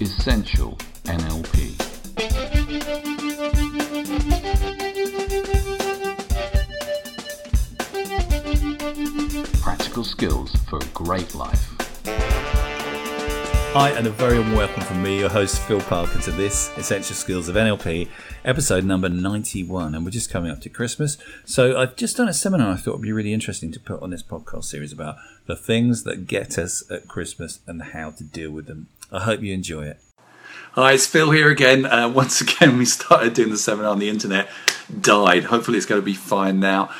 Essential NLP. Practical skills for a great life. Hi, and a very warm welcome from me, your host Phil Parker, to this Essential Skills of NLP, episode number 91, and we're just coming up to Christmas. So I've just done a seminar I thought would be really interesting to put on this podcast series about the things that get us at Christmas and how to deal with them. I hope you enjoy it. Hi, it's Phil here again. Once again, we started doing the seminar on the internet. Died. Hopefully it's going to be fine now.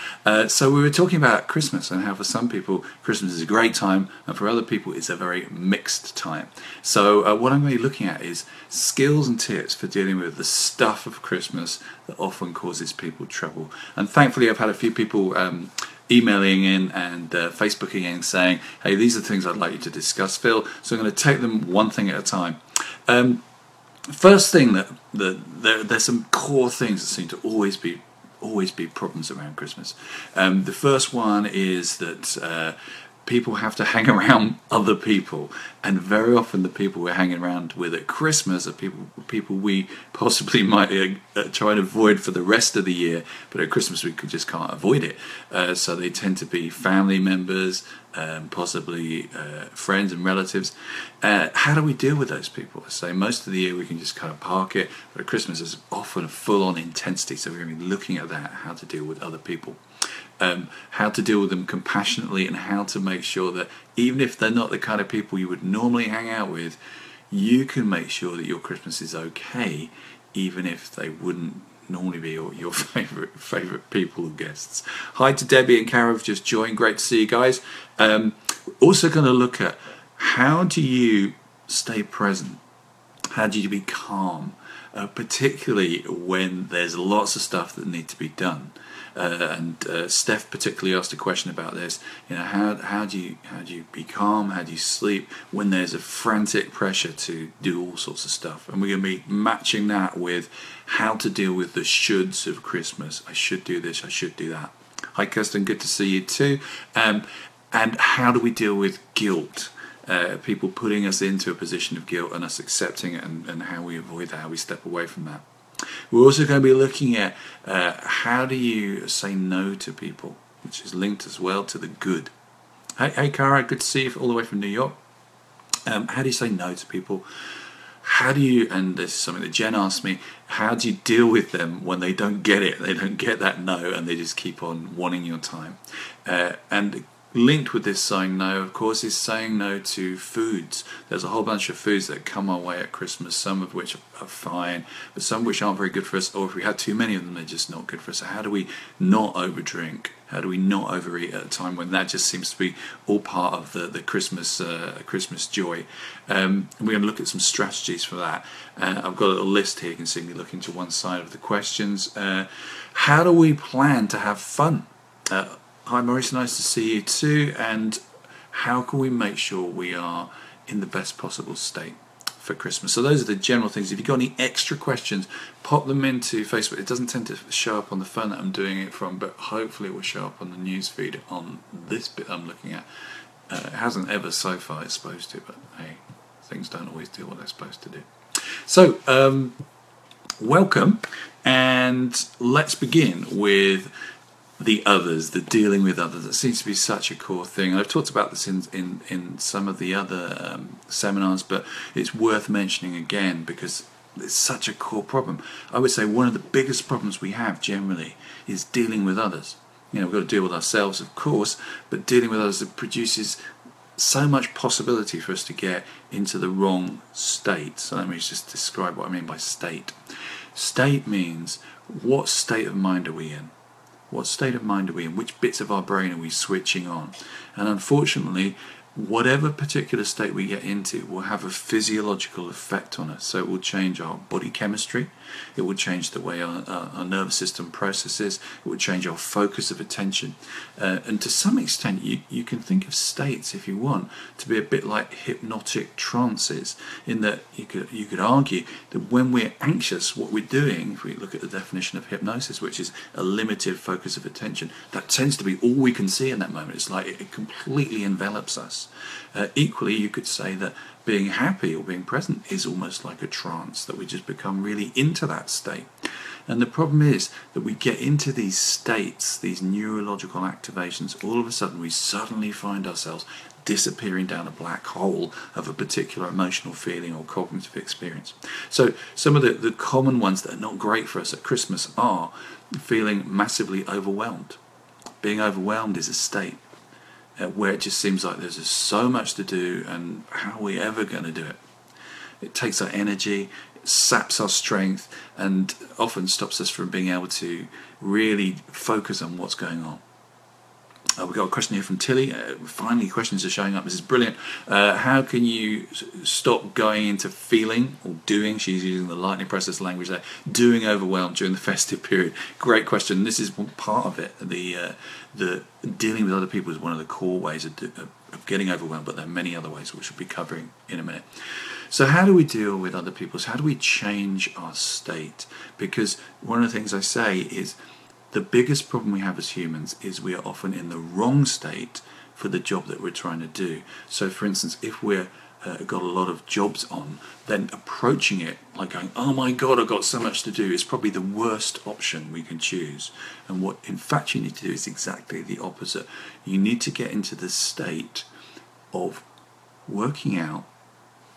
So we were talking about Christmas and how for some people Christmas is a great time and for other people it's a very mixed time. So what I'm going to be looking at is skills and tips for dealing with the stuff of Christmas that often causes people trouble. And thankfully I've had a few people emailing in and Facebooking in saying, hey, these are the things I'd like you to discuss, Phil. So I'm going to take them one thing at a time. First thing there's some core things that seem to always be problems around Christmas. The first one is that people have to hang around other people, and very often the people we're hanging around with at Christmas are people we possibly might try and avoid for the rest of the year, but at Christmas we just can't avoid it. So they tend to be family members, possibly friends and relatives. How do we deal with those people? So most of the year we can just kind of park it, but at Christmas is often a full-on intensity, so we're going to be looking at that, how to deal with other people. How to deal with them compassionately, and how to make sure that even if they're not the kind of people you would normally hang out with, you can make sure that your Christmas is okay, even if they wouldn't normally be your favourite people or guests. Hi to Debbie and Karen, just joined. Great to see you guys. Also going to look at how do you stay present? How do you be calm? Particularly when there's lots of stuff that need to be done. And Steph particularly asked a question about this. You know, how do you be calm? How do you sleep when there's a frantic pressure to do all sorts of stuff? And we're going to be matching that with how to deal with the shoulds of Christmas. I should do this. I should do that. Hi, Kirsten. Good to see you too. And how do we deal with guilt? People putting us into a position of guilt and us accepting it, and how we avoid that, how we step away from that. We're also going to be looking at how do you say no to people, which is linked as well to the good. Hey Cara, good to see you all the way from New York. How do you say no to people? How do you, and this is something that Jen asked me, how do you deal with them when they don't get it, they don't get that no, and they just keep on wanting your time? And linked with this saying no, of course, is saying no to foods. There's a whole bunch of foods that come our way at Christmas, some of which are fine, but some which aren't very good for us, or if we had too many of them, they're just not good for us. So how do we not overdrink? How do we not overeat at a time when that just seems to be all part of the Christmas joy? We're going to look at some strategies for that. I've got a little list here. You can see me looking to one side of the questions. How do we plan to have fun? Hi Maurice, nice to see you too, and how can we make sure we are in the best possible state for Christmas? So those are the general things. If you've got any extra questions, pop them into Facebook. It doesn't tend to show up on the phone that I'm doing it from, but hopefully it will show up on the newsfeed on this bit I'm looking at. It hasn't ever so far, it's supposed to, but hey, things don't always do what they're supposed to do. So, welcome, and let's begin with the others, the dealing with others. That seems to be such a core thing. And I've talked about this in some of the other seminars, but it's worth mentioning again because it's such a core problem. I would say one of the biggest problems we have generally is dealing with others. You know, we've got to deal with ourselves, of course, but dealing with others produces so much possibility for us to get into the wrong state. So let me just describe what I mean by state. State means what state of mind are we in? What state of mind are we in? Which bits of our brain are we switching on? And unfortunately, whatever particular state we get into will have a physiological effect on us. So it will change our body chemistry. It will change the way our nervous system processes. It will change our focus of attention. And to some extent, you can think of states, if you want, to be a bit like hypnotic trances, in that you could argue that when we're anxious, what we're doing, if we look at the definition of hypnosis, which is a limited focus of attention, that tends to be all we can see in that moment. It's like it completely envelops us. trance. Equally, you could say that being happy or being present is almost like a trance, that we just become really into that state. And the problem is that we get into these states, these neurological activations, all of a sudden we suddenly find ourselves disappearing down a black hole of a particular emotional feeling or cognitive experience. So some of the common ones that are not great for us at Christmas are feeling massively overwhelmed. Being overwhelmed is a state where it just seems like there's just so much to do, and how are we ever going to do it? It takes our energy, it saps our strength, and often stops us from being able to really focus on what's going on. We've got a question here from Tilly. Finally, questions are showing up. This is brilliant. How can you stop going into feeling or doing? She's using the lightning process language there. Doing overwhelmed during the festive period. Great question. This is part of it. The dealing with other people is one of the core ways of getting overwhelmed, but there are many other ways which we'll be covering in a minute. So how do we deal with other people's? How do we change our state? Because one of the things I say is, the biggest problem we have as humans is we are often in the wrong state for the job that we're trying to do. So for instance, if we've got a lot of jobs on, then approaching it like going, oh my God, I've got so much to do, is probably the worst option we can choose. And what in fact you need to do is exactly the opposite. You need to get into the state of working out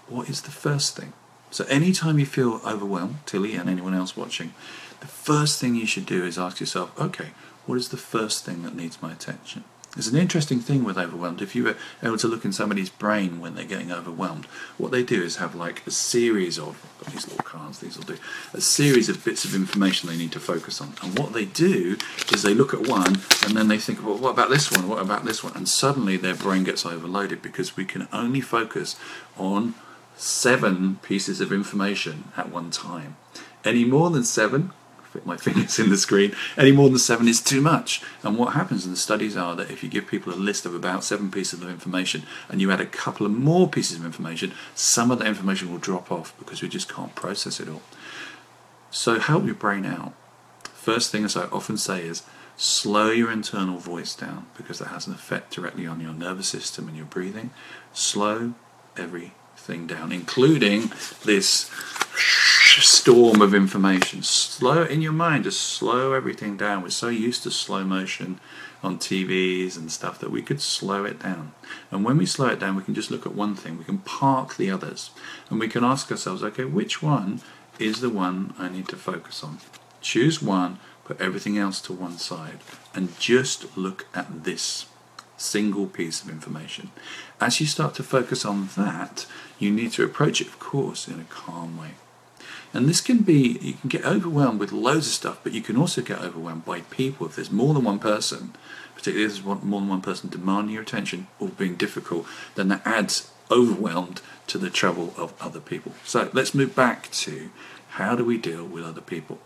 what is the first thing. So anytime you feel overwhelmed, Tilly and anyone else watching, the first thing you should do is ask yourself, okay, what is the first thing that needs my attention? It's an interesting thing with overwhelmed. If you were able to look in somebody's brain when they're getting overwhelmed, what they do is have like a series of these little cards, these will do, a series of bits of information they need to focus on. And what they do is they look at one and then they think, well, what about this one? What about this one? And suddenly their brain gets overloaded because we can only focus on 7 pieces of information at one time. Any more than 7, fit my fingers in the screen, any more than 7 is too much. And what happens in the studies are that if you give people a list of about 7 pieces of information and you add a couple of more pieces of information, some of the information will drop off because we just can't process it all. So help your brain out. First thing, as I often say, is slow your internal voice down, because that has an effect directly on your nervous system and your breathing. Slow everything down, including this storm of information. Slow in your mind, just slow everything down. We're so used to slow motion on TVs and stuff that we could slow it down. And when we slow it down, we can just look at one thing. We can park the others, and we can ask ourselves, okay, which one is the one I need to focus on? Choose one, put everything else to one side, and just look at this single piece of information. As you start to focus on that, you need to approach it, of course, in a calm way. And this can be, you can get overwhelmed with loads of stuff, but you can also get overwhelmed by people. If there's more than one person, particularly if there's more than one person demanding your attention or being difficult, then that adds overwhelmed to the trouble of other people. So let's move back to how do we deal with other people.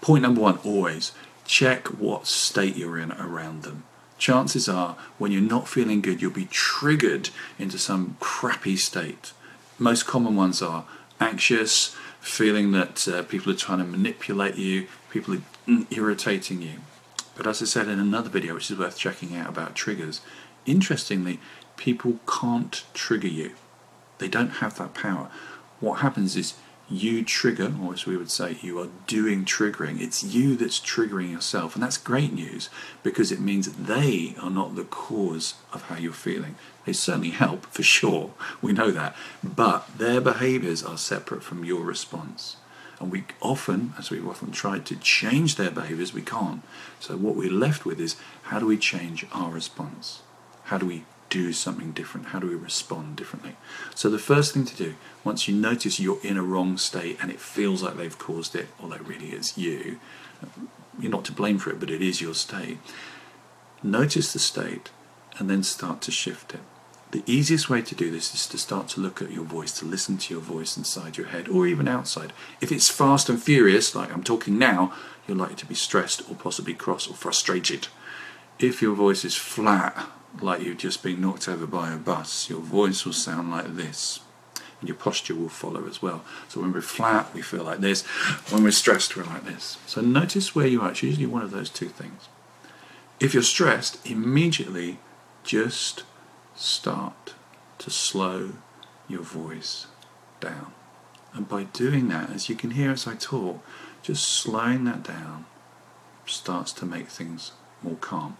Point number one, always check what state you're in around them. Chances are when you're not feeling good, you'll be triggered into some crappy state. Most common ones are anxious, feeling that people are trying to manipulate you, people are irritating you. But as I said in another video, which is worth checking out, about triggers, interestingly, people can't trigger you. They don't have that power. What happens is you trigger, or as we would say, you are doing triggering. It's you that's triggering yourself, and that's great news, because it means they are not the cause of how you're feeling. They certainly help, for sure, we know that, but their behaviours are separate from your response. And we often, as we've often tried to change their behaviours, we can't. So what we're left with is, how do we change our response? How do we do something different? How do we respond differently? So the first thing to do, once you notice you're in a wrong state and it feels like they've caused it, although it really is you, you're not to blame for it, but it is your state. Notice the state and then start to shift it. The easiest way to do this is to start to look at your voice, to listen to your voice inside your head or even outside. If it's fast and furious, like I'm talking now, you're likely to be stressed or possibly cross or frustrated. If your voice is flat, like you've just been knocked over by a bus, your voice will sound like this, and your posture will follow as well. So when we're flat, we feel like this. When we're stressed, we're like this. So notice where you are. It's usually one of those two things. If you're stressed, immediately just start to slow your voice down. And by doing that, as you can hear as I talk, just slowing that down starts to make things more calm.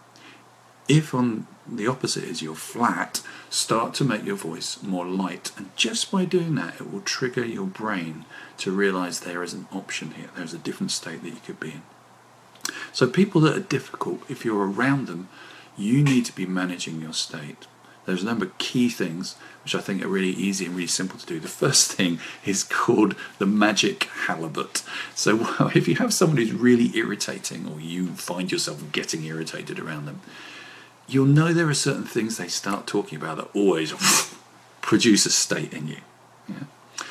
If on the opposite is you're flat, start to make your voice more light. And just by doing that, it will trigger your brain to realise there is an option here. There's a different state that you could be in. So people that are difficult, if you're around them, you need to be managing your state. There's a number of key things which I think are really easy and really simple to do. The first thing is called the magic halibut. So if you have someone who's really irritating, or you find yourself getting irritated around them, you'll know there are certain things they start talking about that always produce a state in you. Yeah?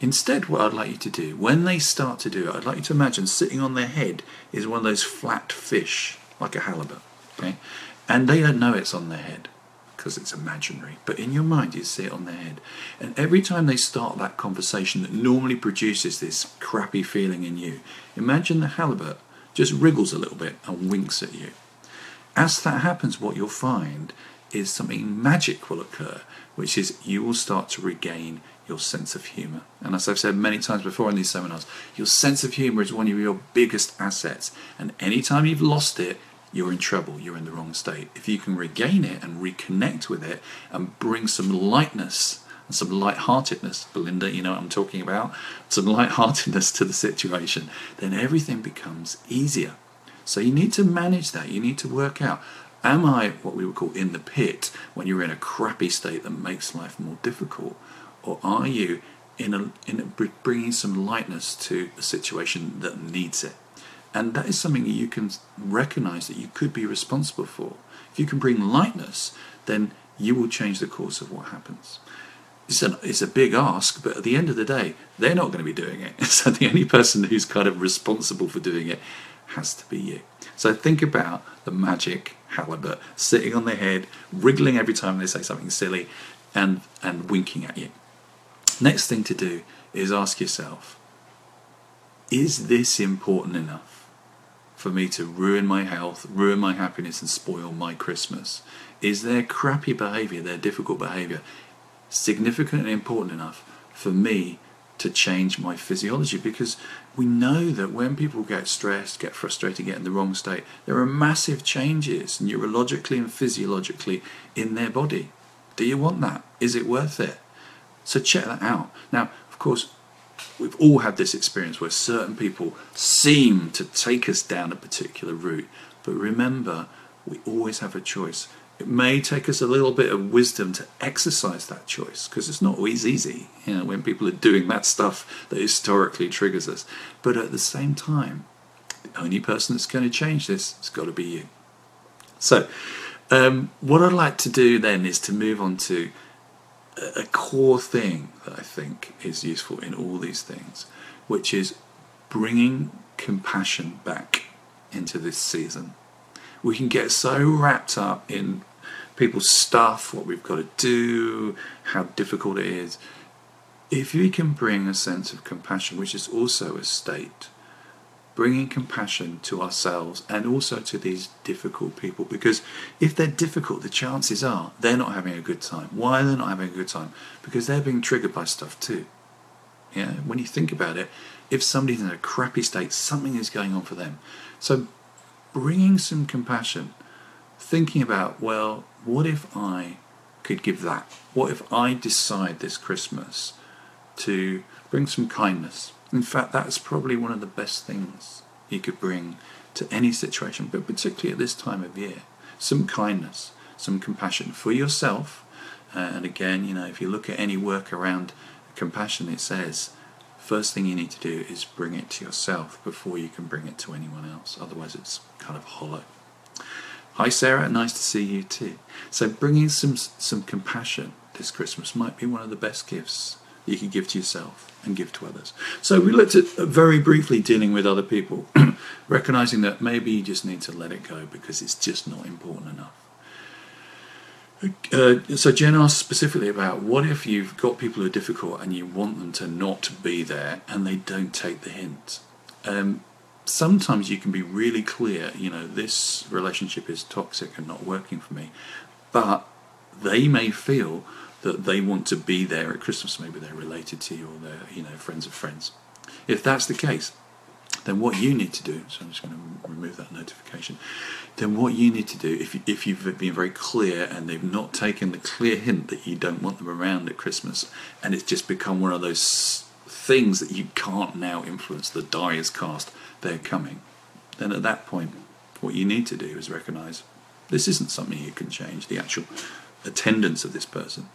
Instead, what I'd like you to do, when they start to do it, I'd like you to imagine sitting on their head is one of those flat fish, like a halibut, okay? And they don't know it's on their head, because it's imaginary, but in your mind you see it on their head. And every time they start that conversation that normally produces this crappy feeling in you, imagine the halibut just wriggles a little bit and winks at you. As that happens, what you'll find is something magic will occur, which is you will start to regain your sense of humour. And as I've said many times before in these seminars, your sense of humour is one of your biggest assets, and any time you've lost it, you're in trouble, you're in the wrong state. If you can regain it and reconnect with it and bring some lightness and some lightheartedness, Belinda, you know what I'm talking about, some lightheartedness to the situation, then everything becomes easier. So you need to manage that, you need to work out, am I what we would call in the pit, when you're in a crappy state that makes life more difficult, or are you bringing some lightness to a situation that needs it? And that is something that you can recognise that you could be responsible for. If you can bring lightness, then you will change the course of what happens. It's a big ask, but at the end of the day, they're not going to be doing it. So the only person who's kind of responsible for doing it has to be you. So think about the magic halibut sitting on their head, wriggling every time they say something silly, and winking at you. Next thing to do is ask yourself, is this important enough for me to ruin my health, ruin my happiness, and spoil my Christmas? Is their crappy behaviour, their difficult behaviour, significant and important enough for me to change my physiology? Because we know that when people get stressed, get frustrated, get in the wrong state, there are massive changes neurologically and physiologically in their body. Do you want that? Is it worth it? So check that out. Now, of course, we've all had this experience where certain people seem to take us down a particular route. But remember, we always have a choice. It may take us a little bit of wisdom to exercise that choice, because it's not always easy, you know, when people are doing that stuff that historically triggers us. But at the same time, the only person that's going to change this has got to be you. So what I'd like to do then is to move on to a core thing that I think is useful in all these things, which is bringing compassion back into this season. We can get so wrapped up in people's stuff, what we've got to do, how difficult it is. If we can bring a sense of compassion, which is also a state, bringing compassion to ourselves and also to these difficult people, because if they're difficult, the chances are they're not having a good time. Why are they not having a good time? Because they're being triggered by stuff too. Yeah, when you think about it, if somebody's in a crappy state, something is going on for them. So bringing some compassion, thinking about, well, what if I could give that? What if I decide this Christmas to bring some kindness? In fact, that's probably one of the best things you could bring to any situation, but particularly at this time of year. Some kindness, some compassion for yourself. And again, you know, if you look at any work around compassion, it says, first thing you need to do is bring it to yourself before you can bring it to anyone else. Otherwise, it's kind of hollow. Hi, Sarah. Nice to see you too. So bringing some compassion this Christmas might be one of the best gifts you can give to yourself and give to others. So we looked at very briefly dealing with other people, recognising that maybe you just need to let it go because it's just not important enough. So Jen asked specifically about what if you've got people who are difficult and you want them to not be there and they don't take the hint. Sometimes you can be really clear, you know, this relationship is toxic and not working for me, but They may feel that they want to be there at Christmas. Maybe they're related to you, or they're, you know, friends of friends. If that's the case, then what you need to do, so I'm just going to remove that notification, then what you need to do, if you've been very clear and they've not taken the clear hint that you don't want them around at Christmas, and it's just become one of those things that you can't now influence, the die is cast, they're coming, then at that point what you need to do is recognise this isn't something you can change, the actual attendance of this person.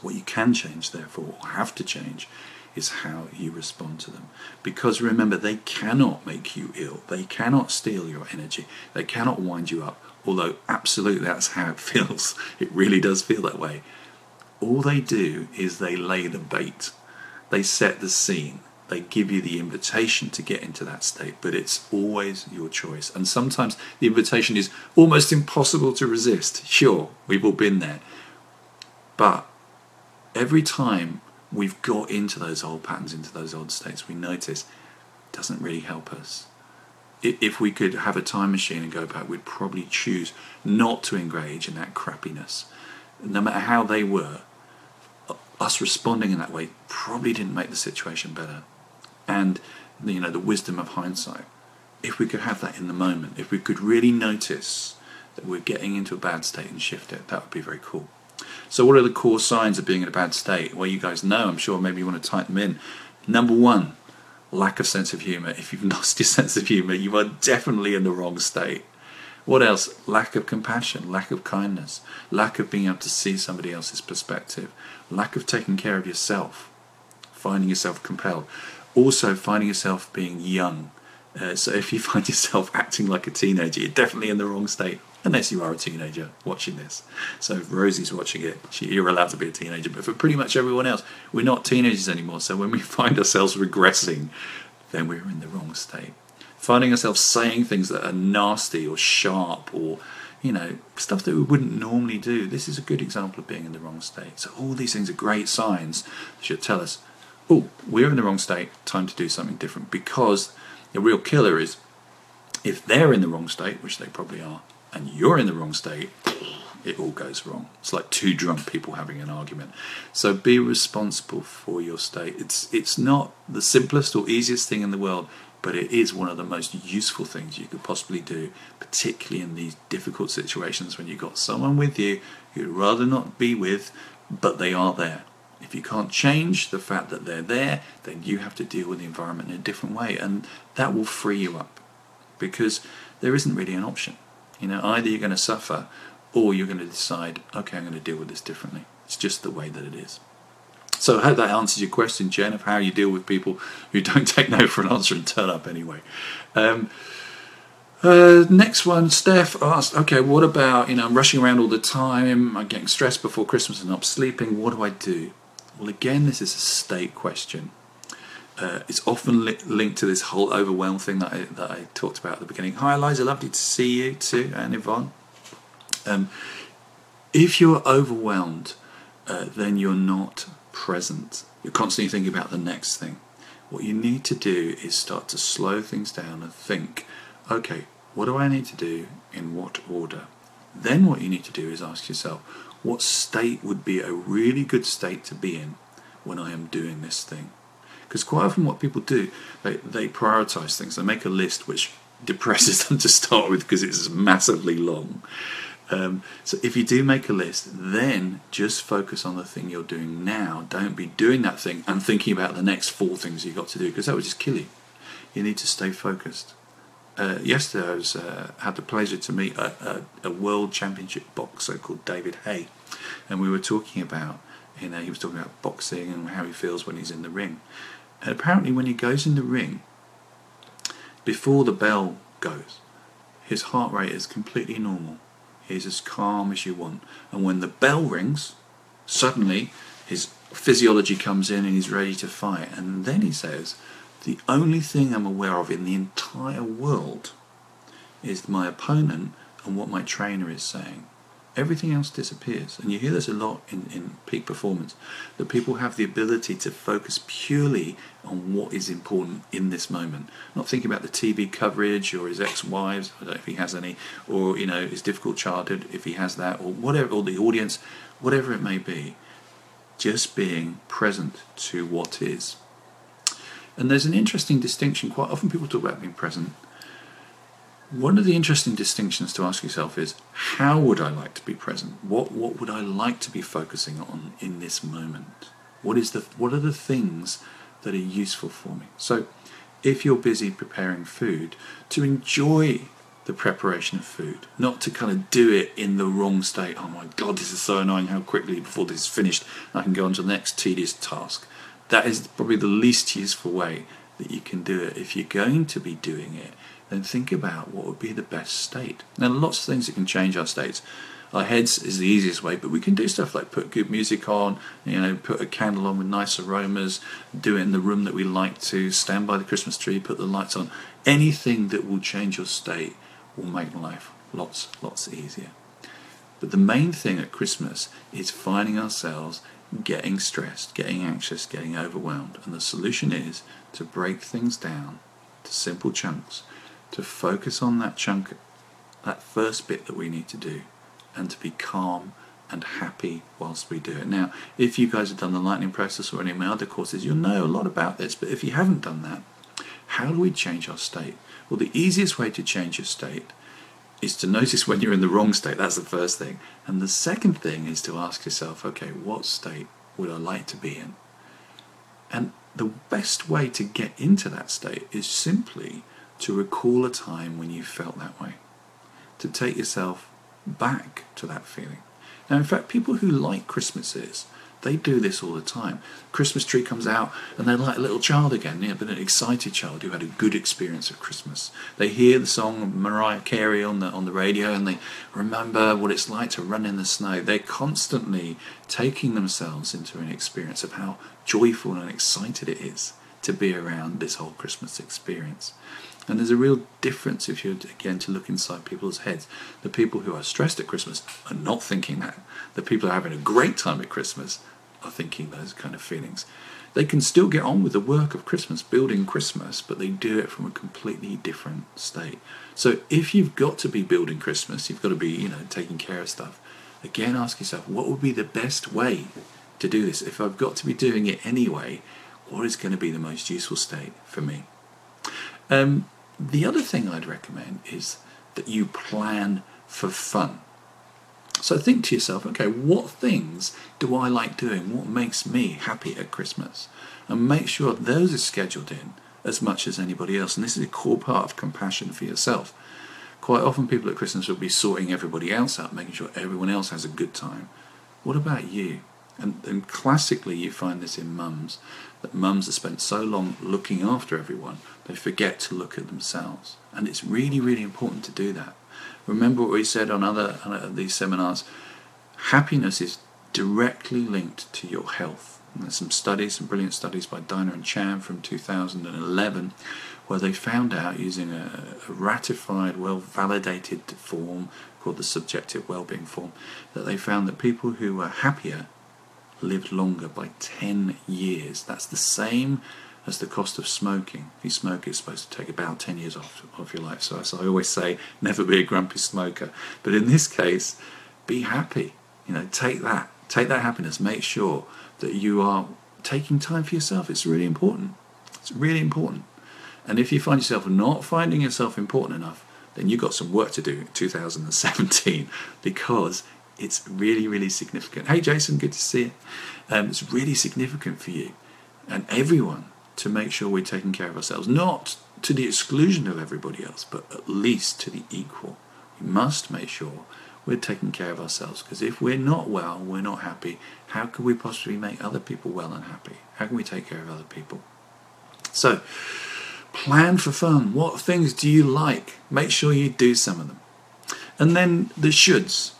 What you can change, therefore, or have to change, is how you respond to them. Because remember, they cannot make you ill. They cannot steal your energy. They cannot wind you up. Although, absolutely, that's how it feels. It really does feel that way. All they do is they lay the bait. They set the scene. They give you the invitation to get into that state. But it's always your choice. And sometimes the invitation is almost impossible to resist. Sure, we've all been there. But every time we've got into those old patterns, into those old states, we notice it doesn't really help us. If we could have a time machine and go back, we'd probably choose not to engage in that crappiness. No matter how they were, us responding in that way probably didn't make the situation better. And, you know, the wisdom of hindsight. If we could have that in the moment, if we could really notice that we're getting into a bad state and shift it, that would be very cool. So what are the core signs of being in a bad state? Well, you guys know, I'm sure, maybe you want to type them in. Number one, lack of sense of humour. If you've lost your sense of humour, you are definitely in the wrong state. What else? Lack of compassion, lack of kindness, lack of being able to see somebody else's perspective, lack of taking care of yourself, finding yourself compelled. Also, finding yourself being young. So if you find yourself acting like a teenager, you're definitely in the wrong state. Unless you are a teenager watching this. So if Rosie's watching it, you're allowed to be a teenager. But for pretty much everyone else, we're not teenagers anymore. So when we find ourselves regressing, then we're in the wrong state. Finding ourselves saying things that are nasty or sharp or, you know, stuff that we wouldn't normally do. This is a good example of being in the wrong state. So all these things are great signs that should tell us, oh, we're in the wrong state, time to do something different. Because the real killer is if they're in the wrong state, which they probably are, and you're in the wrong state, it all goes wrong. It's like two drunk people having an argument. So be responsible for your state. It's not the simplest or easiest thing in the world, but it is one of the most useful things you could possibly do, particularly in these difficult situations when you've got someone with you who you'd rather not be with, but they are there. If you can't change the fact that they're there, then you have to deal with the environment in a different way, and that will free you up because there isn't really an option. You know, either you're going to suffer or you're going to decide, okay, I'm going to deal with this differently. It's just the way that it is. So I hope that answers your question, Jen, of how you deal with people who don't take no for an answer and turn up anyway. Next one, Steph asked, okay, what about, you know, I'm rushing around all the time, I'm getting stressed before Christmas and not sleeping, what do I do? Well, again, this is a state question. It's often linked to this whole overwhelm thing that I talked about at the beginning. Hi Eliza, lovely to see you too, and Yvonne. If you're overwhelmed, then you're not present. You're constantly thinking about the next thing. What you need to do is start to slow things down and think, okay, what do I need to do in what order? Then what you need to do is ask yourself, what state would be a really good state to be in when I am doing this thing? Because quite often what people do, they prioritise things. They make a list which depresses them to start with because it's massively long. So if you do make a list, then just focus on the thing you're doing now. Don't be doing that thing and thinking about the next four things you've got to do because that would just kill you. You need to stay focused. Yesterday I had the pleasure to meet a world championship boxer called David Haye. And we were talking about, you know, he was talking about boxing and how he feels when he's in the ring. And apparently when he goes in the ring, before the bell goes, his heart rate is completely normal. He's as calm as you want. And when the bell rings, suddenly his physiology comes in and he's ready to fight. And then he says, the only thing I'm aware of in the entire world is my opponent and what my trainer is saying. everything else disappears. And you hear this a lot in peak performance, that people have the ability to focus purely on what is important in this moment, not thinking about the TV coverage or his ex-wives, I don't know if he has any, or you know, his difficult childhood if he has that, or whatever, or the audience, whatever it may be. Just being present to what is. And there's an interesting distinction. Quite often people talk about being present. One of the interesting distinctions to ask yourself is, how would I like to be present? What would I like to be focusing on in this moment? What are the things that are useful for me? So if you're busy preparing food, to enjoy the preparation of food, not to kind of do it in the wrong state. Oh my God, this is so annoying, how quickly before this is finished, I can go on to the next tedious task. That is probably the least useful way that you can do it. If you're going to be doing it, then think about what would be the best state. Now, lots of things that can change our states. Our heads is the easiest way, but we can do stuff like put good music on, you know, put a candle on with nice aromas, do it in the room that we like to, stand by the Christmas tree, put the lights on. Anything that will change your state will make life lots easier. But the main thing at Christmas is finding ourselves getting stressed, getting anxious, getting overwhelmed. And the solution is to break things down to simple chunks, to focus on that chunk, that first bit that we need to do, and to be calm and happy whilst we do it. Now, if you guys have done the lightning process or any of my other courses, you'll know a lot about this. But if you haven't done that, how do we change our state? Well, the easiest way to change your state is to notice when you're in the wrong state. That's the first thing. And the second thing is to ask yourself, okay, what state would I like to be in? And the best way to get into that state is simply to recall a time when you felt that way, to take yourself back to that feeling. Now, in fact, people who like Christmases, they do this all the time. Christmas tree comes out and they're like a little child again, you know, but an excited child who had a good experience of Christmas. They hear the song Mariah Carey on the radio and they remember what it's like to run in the snow. They're constantly taking themselves into an experience of how joyful and excited it is to be around this whole Christmas experience. And there's a real difference if you're, again, to look inside people's heads. The people who are stressed at Christmas are not thinking that. The people who are having a great time at Christmas are thinking those kind of feelings. They can still get on with the work of Christmas, building Christmas, but they do it from a completely different state. So if you've got to be building Christmas, you've got to be, you know, taking care of stuff, again, ask yourself, what would be the best way to do this? If I've got to be doing it anyway, what is going to be the most useful state for me? The other thing I'd recommend is that you plan for fun. So think to yourself, okay, what things do I like doing? What makes me happy at Christmas? And make sure those are scheduled in as much as anybody else. And this is a core part of compassion for yourself. Quite often people at Christmas will be sorting everybody else out, making sure everyone else has a good time. What about you? And classically you find this in mums, that mums have spent so long looking after everyone, they forget to look at themselves. And it's really, really important to do that. Remember what we said on other these seminars, happiness is directly linked to your health. And there's some studies, some brilliant studies by Diener and Chan from 2011, where they found out using a ratified, well-validated form called the Subjective Wellbeing Form, that they found that people who were happier lived longer by 10 years. That's the same as the cost of smoking. If you smoke, it's supposed to take about 10 years off your life. So I always say, never be a grumpy smoker. But in this case, be happy. You know, take that happiness. Make sure that you are taking time for yourself. It's really important. It's really important. And if you find yourself not finding yourself important enough, then you've got some work to do in 2017, because it's really, really significant. Hey, Jason, good to see you. It's really significant for you and everyone to make sure we're taking care of ourselves, not to the exclusion of everybody else, but at least to the equal. We must make sure we're taking care of ourselves, because if we're not well, we're not happy, how can we possibly make other people well and happy? How can we take care of other people? So, plan for fun. What things do you like? Make sure you do some of them. And then the shoulds.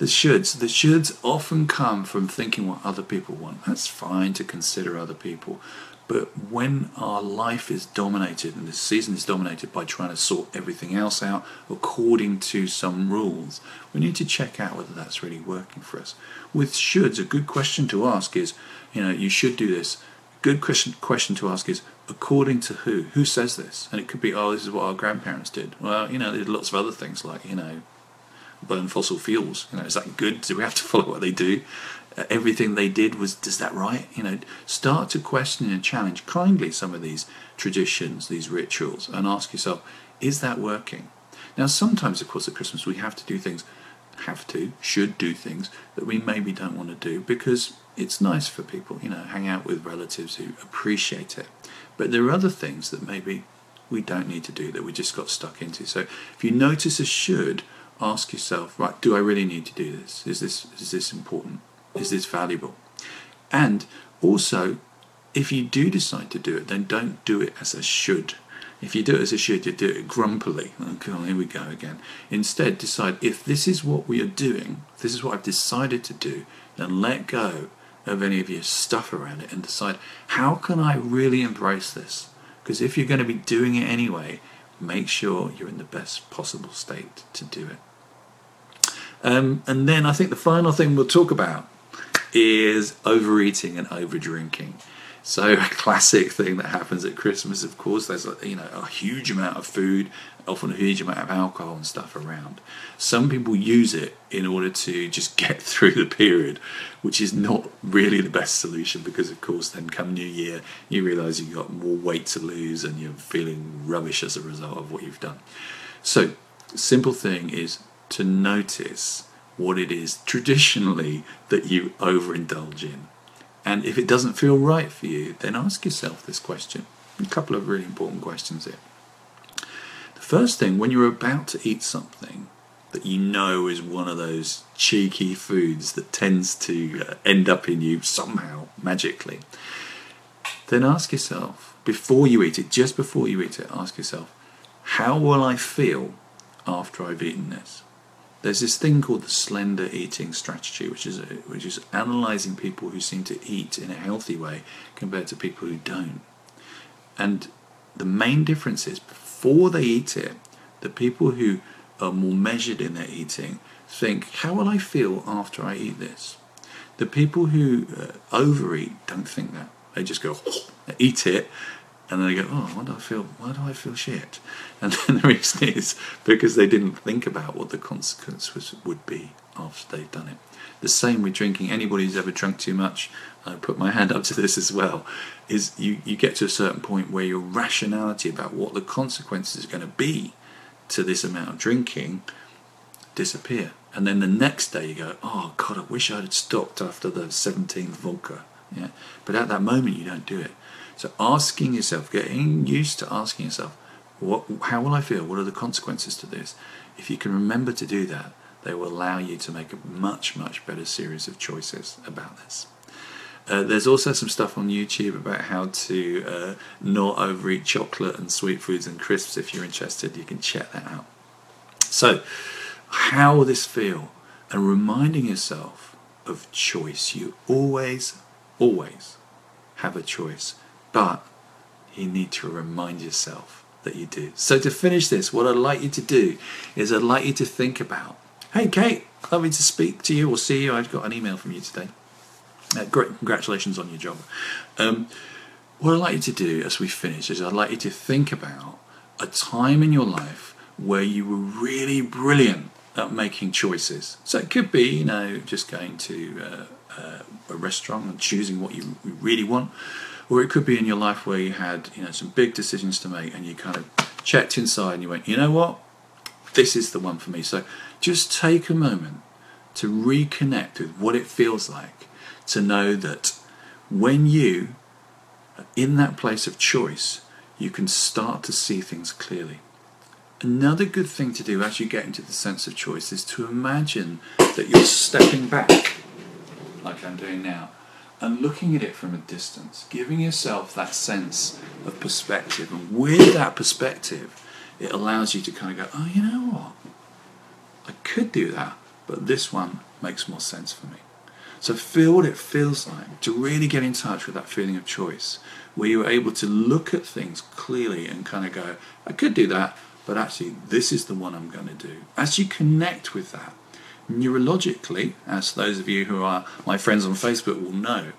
The shoulds. The shoulds often come from thinking what other people want. That's fine to consider other people. But when our life is dominated and this season is dominated by trying to sort everything else out according to some rules, we need to check out whether that's really working for us. With shoulds, a good question to ask is, you know, you should do this. Good question to ask is, according to who? Who says this? And it could be, oh, this is what our grandparents did. Well, you know, there's lots of other things like, you know, burn fossil fuels. You know, is that good? Do we have to follow what they do? Everything they did was, is that right? You know, start to question and challenge kindly some of these traditions, these rituals, and ask yourself, is that working? Now, sometimes, of course, at Christmas we have to do things, should do things that we maybe don't want to do because it's nice for people, you know, hang out with relatives who appreciate it. But there are other things that maybe we don't need to do that we just got stuck into. So if you notice a should, ask yourself, right, do I really need to do this? Is this important? Is this valuable? And also, if you do decide to do it, then don't do it as a should. If you do it as a should, you do it grumpily. Okay, well, here we go again. Instead, decide if this is what we are doing, if this is what I've decided to do, then let go of any of your stuff around it and decide, how can I really embrace this? Because if you're going to be doing it anyway, make sure you're in the best possible state to do it. And then I think the final thing we'll talk about is overeating and overdrinking. So a classic thing that happens at Christmas, of course, there's a huge amount of food, often a huge amount of alcohol and stuff around. Some people use it in order to just get through the period, which is not really the best solution because, of course, then come New Year, you realise you've got more weight to lose and you're feeling rubbish as a result of what you've done. So simple thing is to notice what it is traditionally that you overindulge in. And if it doesn't feel right for you, then ask yourself this question. A couple of really important questions here. The first thing, when you're about to eat something that you know is one of those cheeky foods that tends to end up in you somehow, magically, then ask yourself, before you eat it, just before you eat it, ask yourself, how will I feel after I've eaten this? There's this thing called the slender eating strategy, which is analysing people who seem to eat in a healthy way compared to people who don't. And the main difference is, before they eat it, the people who are more measured in their eating think, how will I feel after I eat this? The people who overeat don't think that. They just go, eat it. And then they go, oh, why do I feel shit? And then the reason is because they didn't think about what the consequence would be after they've done it. The same with drinking. Anybody who's ever drunk too much, I put my hand up to this as well, is you get to a certain point where your rationality about what the consequences are going to be to this amount of drinking disappear. And then the next day you go, oh, God, I wish I'd stopped after the 17th vodka. Yeah? But at that moment you don't do it. So asking yourself, getting used to asking yourself, how will I feel? What are the consequences to this? If you can remember to do that, they will allow you to make a much, much better series of choices about this. There's also some stuff on YouTube about how to not overeat chocolate and sweet foods and crisps. If you're interested, you can check that out. So how will this feel? And reminding yourself of choice. You always, always have a choice. But you need to remind yourself that you do. So to finish this, what I'd like you to do is I'd like you to think about, hey Kate, lovely to speak to you or see you. I've got an email from you today. Great, congratulations on your job. What I'd like you to do as we finish is I'd like you to think about a time in your life where you were really brilliant at making choices. So it could be, you know, just going to a restaurant and choosing what you really want. Or it could be in your life where you had, you know, some big decisions to make and you kind of checked inside and you went, you know what, this is the one for me. So just take a moment to reconnect with what it feels like to know that when you are in that place of choice, you can start to see things clearly. Another good thing to do as you get into the sense of choice is to imagine that you're stepping back, like I'm doing now, and looking at it from a distance, giving yourself that sense of perspective. And with that perspective, it allows you to kind of go, oh, you know what? I could do that, but this one makes more sense for me. So feel what it feels like to really get in touch with that feeling of choice, where you're able to look at things clearly and kind of go, I could do that, but actually this is the one I'm going to do. As you connect with that, neurologically, as those of you who are my friends on Facebook will know,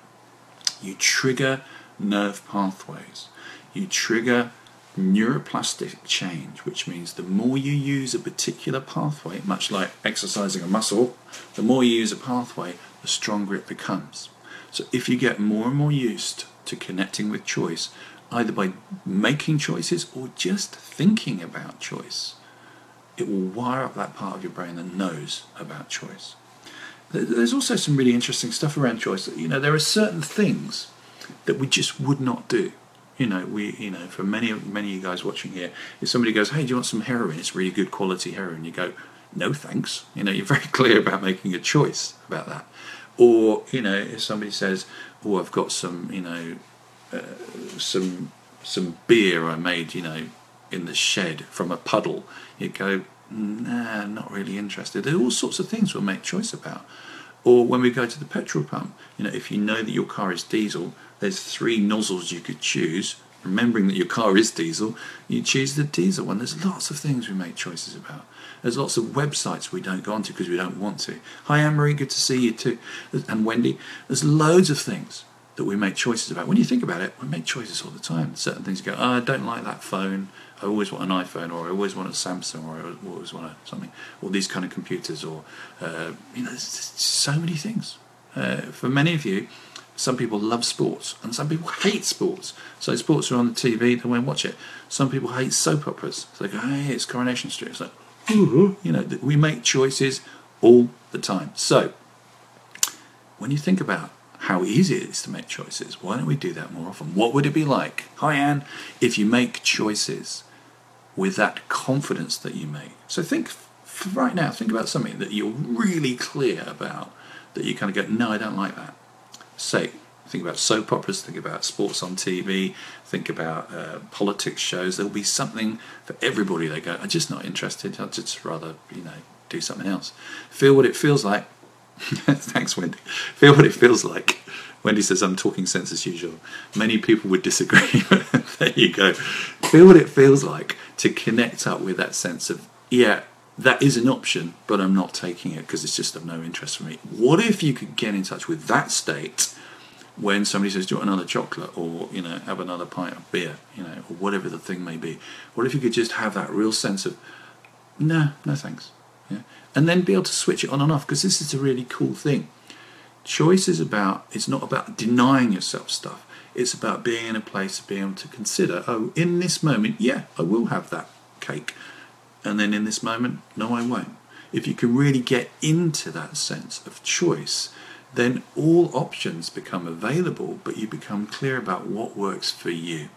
you trigger nerve pathways. You trigger neuroplastic change, which means the more you use a particular pathway, much like exercising a muscle, the more you use a pathway, the stronger it becomes. So if you get more and more used to connecting with choice, either by making choices or just thinking about choice, it will wire up that part of your brain that knows about choice. There's also some really interesting stuff around choice. You know, there are certain things that we just would not do. You know, for many of you guys watching here, if somebody goes, hey, do you want some heroin? It's really good quality heroin. You go, no, thanks. You know, you're very clear about making a choice about that. Or, you know, if somebody says, oh, I've got some, you know, some beer I made, you know, in the shed from a puddle, you go, nah, not really interested. There are all sorts of things we'll make choice about. Or when we go to the petrol pump, you know, if you know that your car is diesel, there's 3 nozzles you could choose. Remembering that your car is diesel, you choose the diesel one. There's lots of things we make choices about. There's lots of websites we don't go onto because we don't want to. Hi, Anne-Marie, good to see you too. And Wendy, there's loads of things that we make choices about. When you think about it, we make choices all the time. Certain things go, oh, I don't like that phone. I always want an iPhone, or I always want a Samsung, or I always want something, or these kind of computers, or, you know, there's so many things. For many of you, some people love sports, and some people hate sports. So sports are on the TV, they won't watch it. Some people hate soap operas. So they go, hey, it's Coronation Street. It's like, ooh, you know, we make choices all the time. So when you think about how easy it is to make choices, why don't we do that more often? What would it be like, hi Anne, if you make choices with that confidence that you make? So think right now, think about something that you're really clear about, that you kind of go, no, I don't like that. Say, think about soap operas, think about sports on TV, think about politics shows. There'll be something for everybody. They go, I'm just not interested. I'd just rather, you know, do something else. Feel what it feels like. Thanks, Wendy. Feel what it feels like. Wendy says, I'm talking sense as usual. Many people would disagree. There you go. Feel what it feels like to connect up with that sense of, yeah, that is an option, but I'm not taking it because it's just of no interest for me. What if you could get in touch with that state when somebody says, do you want another chocolate, or, you know, have another pint of beer, you know, or whatever the thing may be? What if you could just have that real sense of, no thanks. Yeah? And then be able to switch it on and off, because this is a really cool thing. Choice is about, it's not about denying yourself stuff. It's about being in a place of being able to consider, oh, in this moment, yeah, I will have that cake. And then in this moment, no, I won't. If you can really get into that sense of choice, then all options become available, but you become clear about what works for you.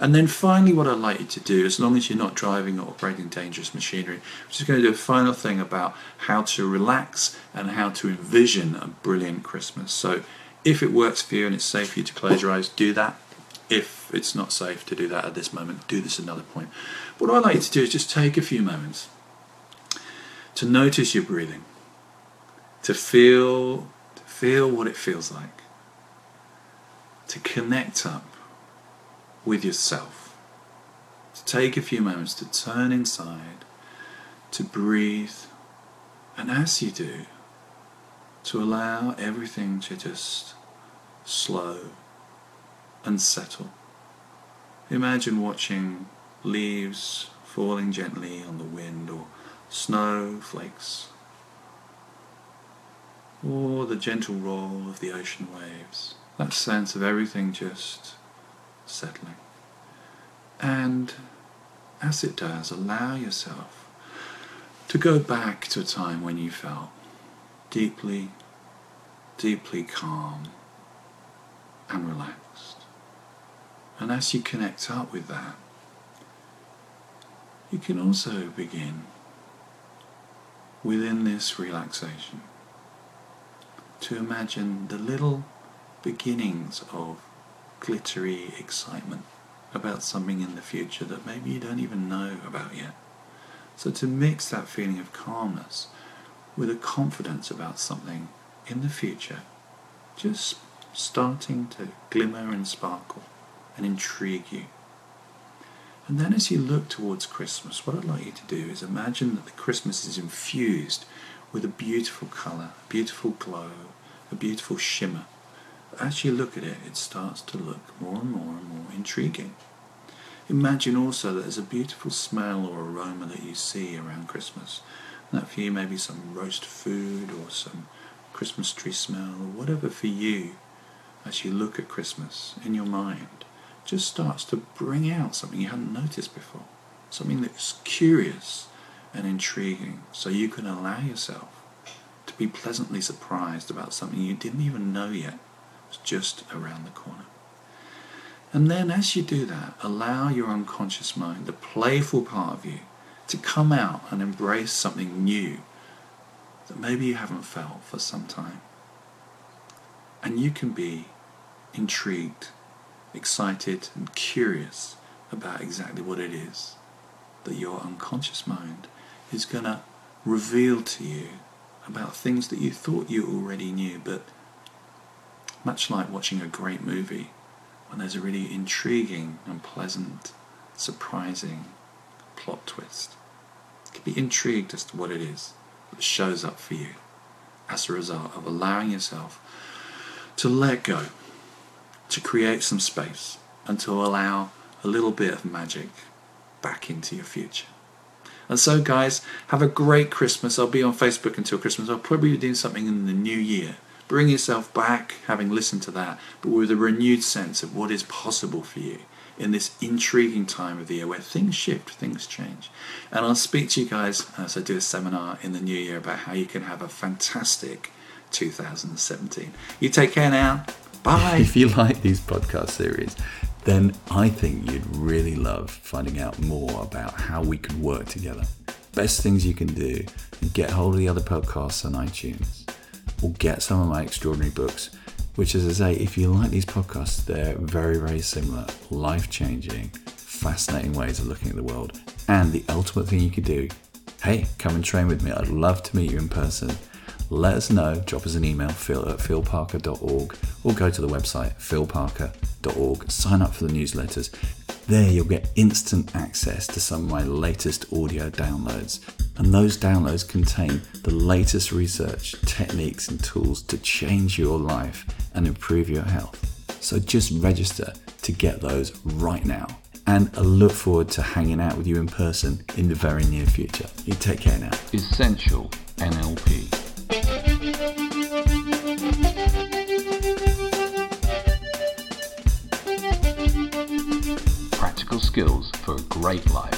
And then finally, what I'd like you to do, as long as you're not driving or operating dangerous machinery, I'm just going to do a final thing about how to relax and how to envision a brilliant Christmas. So if it works for you and it's safe for you to close your eyes, do that. If it's not safe to do that at this moment, do this at another point. What I'd like you to do is just take a few moments to notice your breathing, to feel what it feels like, to connect up with yourself, to take a few moments to turn inside, to breathe, and as you do, to allow everything to just slow and settle. Imagine watching leaves falling gently on the wind, or snowflakes, or the gentle roll of the ocean waves. That sense of everything just settling. And as it does, allow yourself to go back to a time when you felt deeply, deeply calm and relaxed. And as you connect up with that, you can also begin within this relaxation to imagine the little beginnings of glittery excitement about something in the future that maybe you don't even know about yet. So to mix that feeling of calmness with a confidence about something in the future just starting to glimmer and sparkle and intrigue you. And then as you look towards Christmas, what I'd like you to do is imagine that the Christmas is infused with a beautiful colour, a beautiful glow, a beautiful shimmer. As you look at it, it starts to look more and more and more intriguing. Imagine also that there's a beautiful smell or aroma that you see around Christmas. And that for you may be some roast food or some Christmas tree smell or whatever for you, as you look at Christmas in your mind, just starts to bring out something you hadn't noticed before, something that's curious and intriguing, so you can allow yourself to be pleasantly surprised about something you didn't even know yet. It's just around the corner. And then as you do that, allow your unconscious mind, the playful part of you, to come out and embrace something new that maybe you haven't felt for some time. And you can be intrigued, excited and curious about exactly what it is that your unconscious mind is going to reveal to you about things that you thought you already knew, but much like watching a great movie, when there's a really intriguing and pleasant, surprising plot twist, you can be intrigued as to what it is that shows up for you as a result of allowing yourself to let go, to create some space, and to allow a little bit of magic back into your future. And so guys, have a great Christmas. I'll be on Facebook until Christmas. I'll probably be doing something in the new year. Bring yourself back, having listened to that, but with a renewed sense of what is possible for you in this intriguing time of the year where things shift, things change. And I'll speak to you guys as I do a seminar in the new year about how you can have a fantastic 2017. You take care now. Bye. If you like these podcast series, then I think you'd really love finding out more about how we can work together. Best things you can do, and get hold of the other podcasts on iTunes, or get some of my extraordinary books, which, as I say, if you like these podcasts, they're very, very similar, life-changing, fascinating ways of looking at the world. And the ultimate thing you could do, hey, come and train with me. I'd love to meet you in person. Let us know. Drop us an email, phil@philparker.org, or go to the website, philparker.org. Sign up for the newsletters. There you'll get instant access to some of my latest audio downloads. And those downloads contain the latest research, techniques and tools to change your life and improve your health. So just register to get those right now. And I look forward to hanging out with you in person in the very near future. You take care now. Essential NLP. Skills for a great life.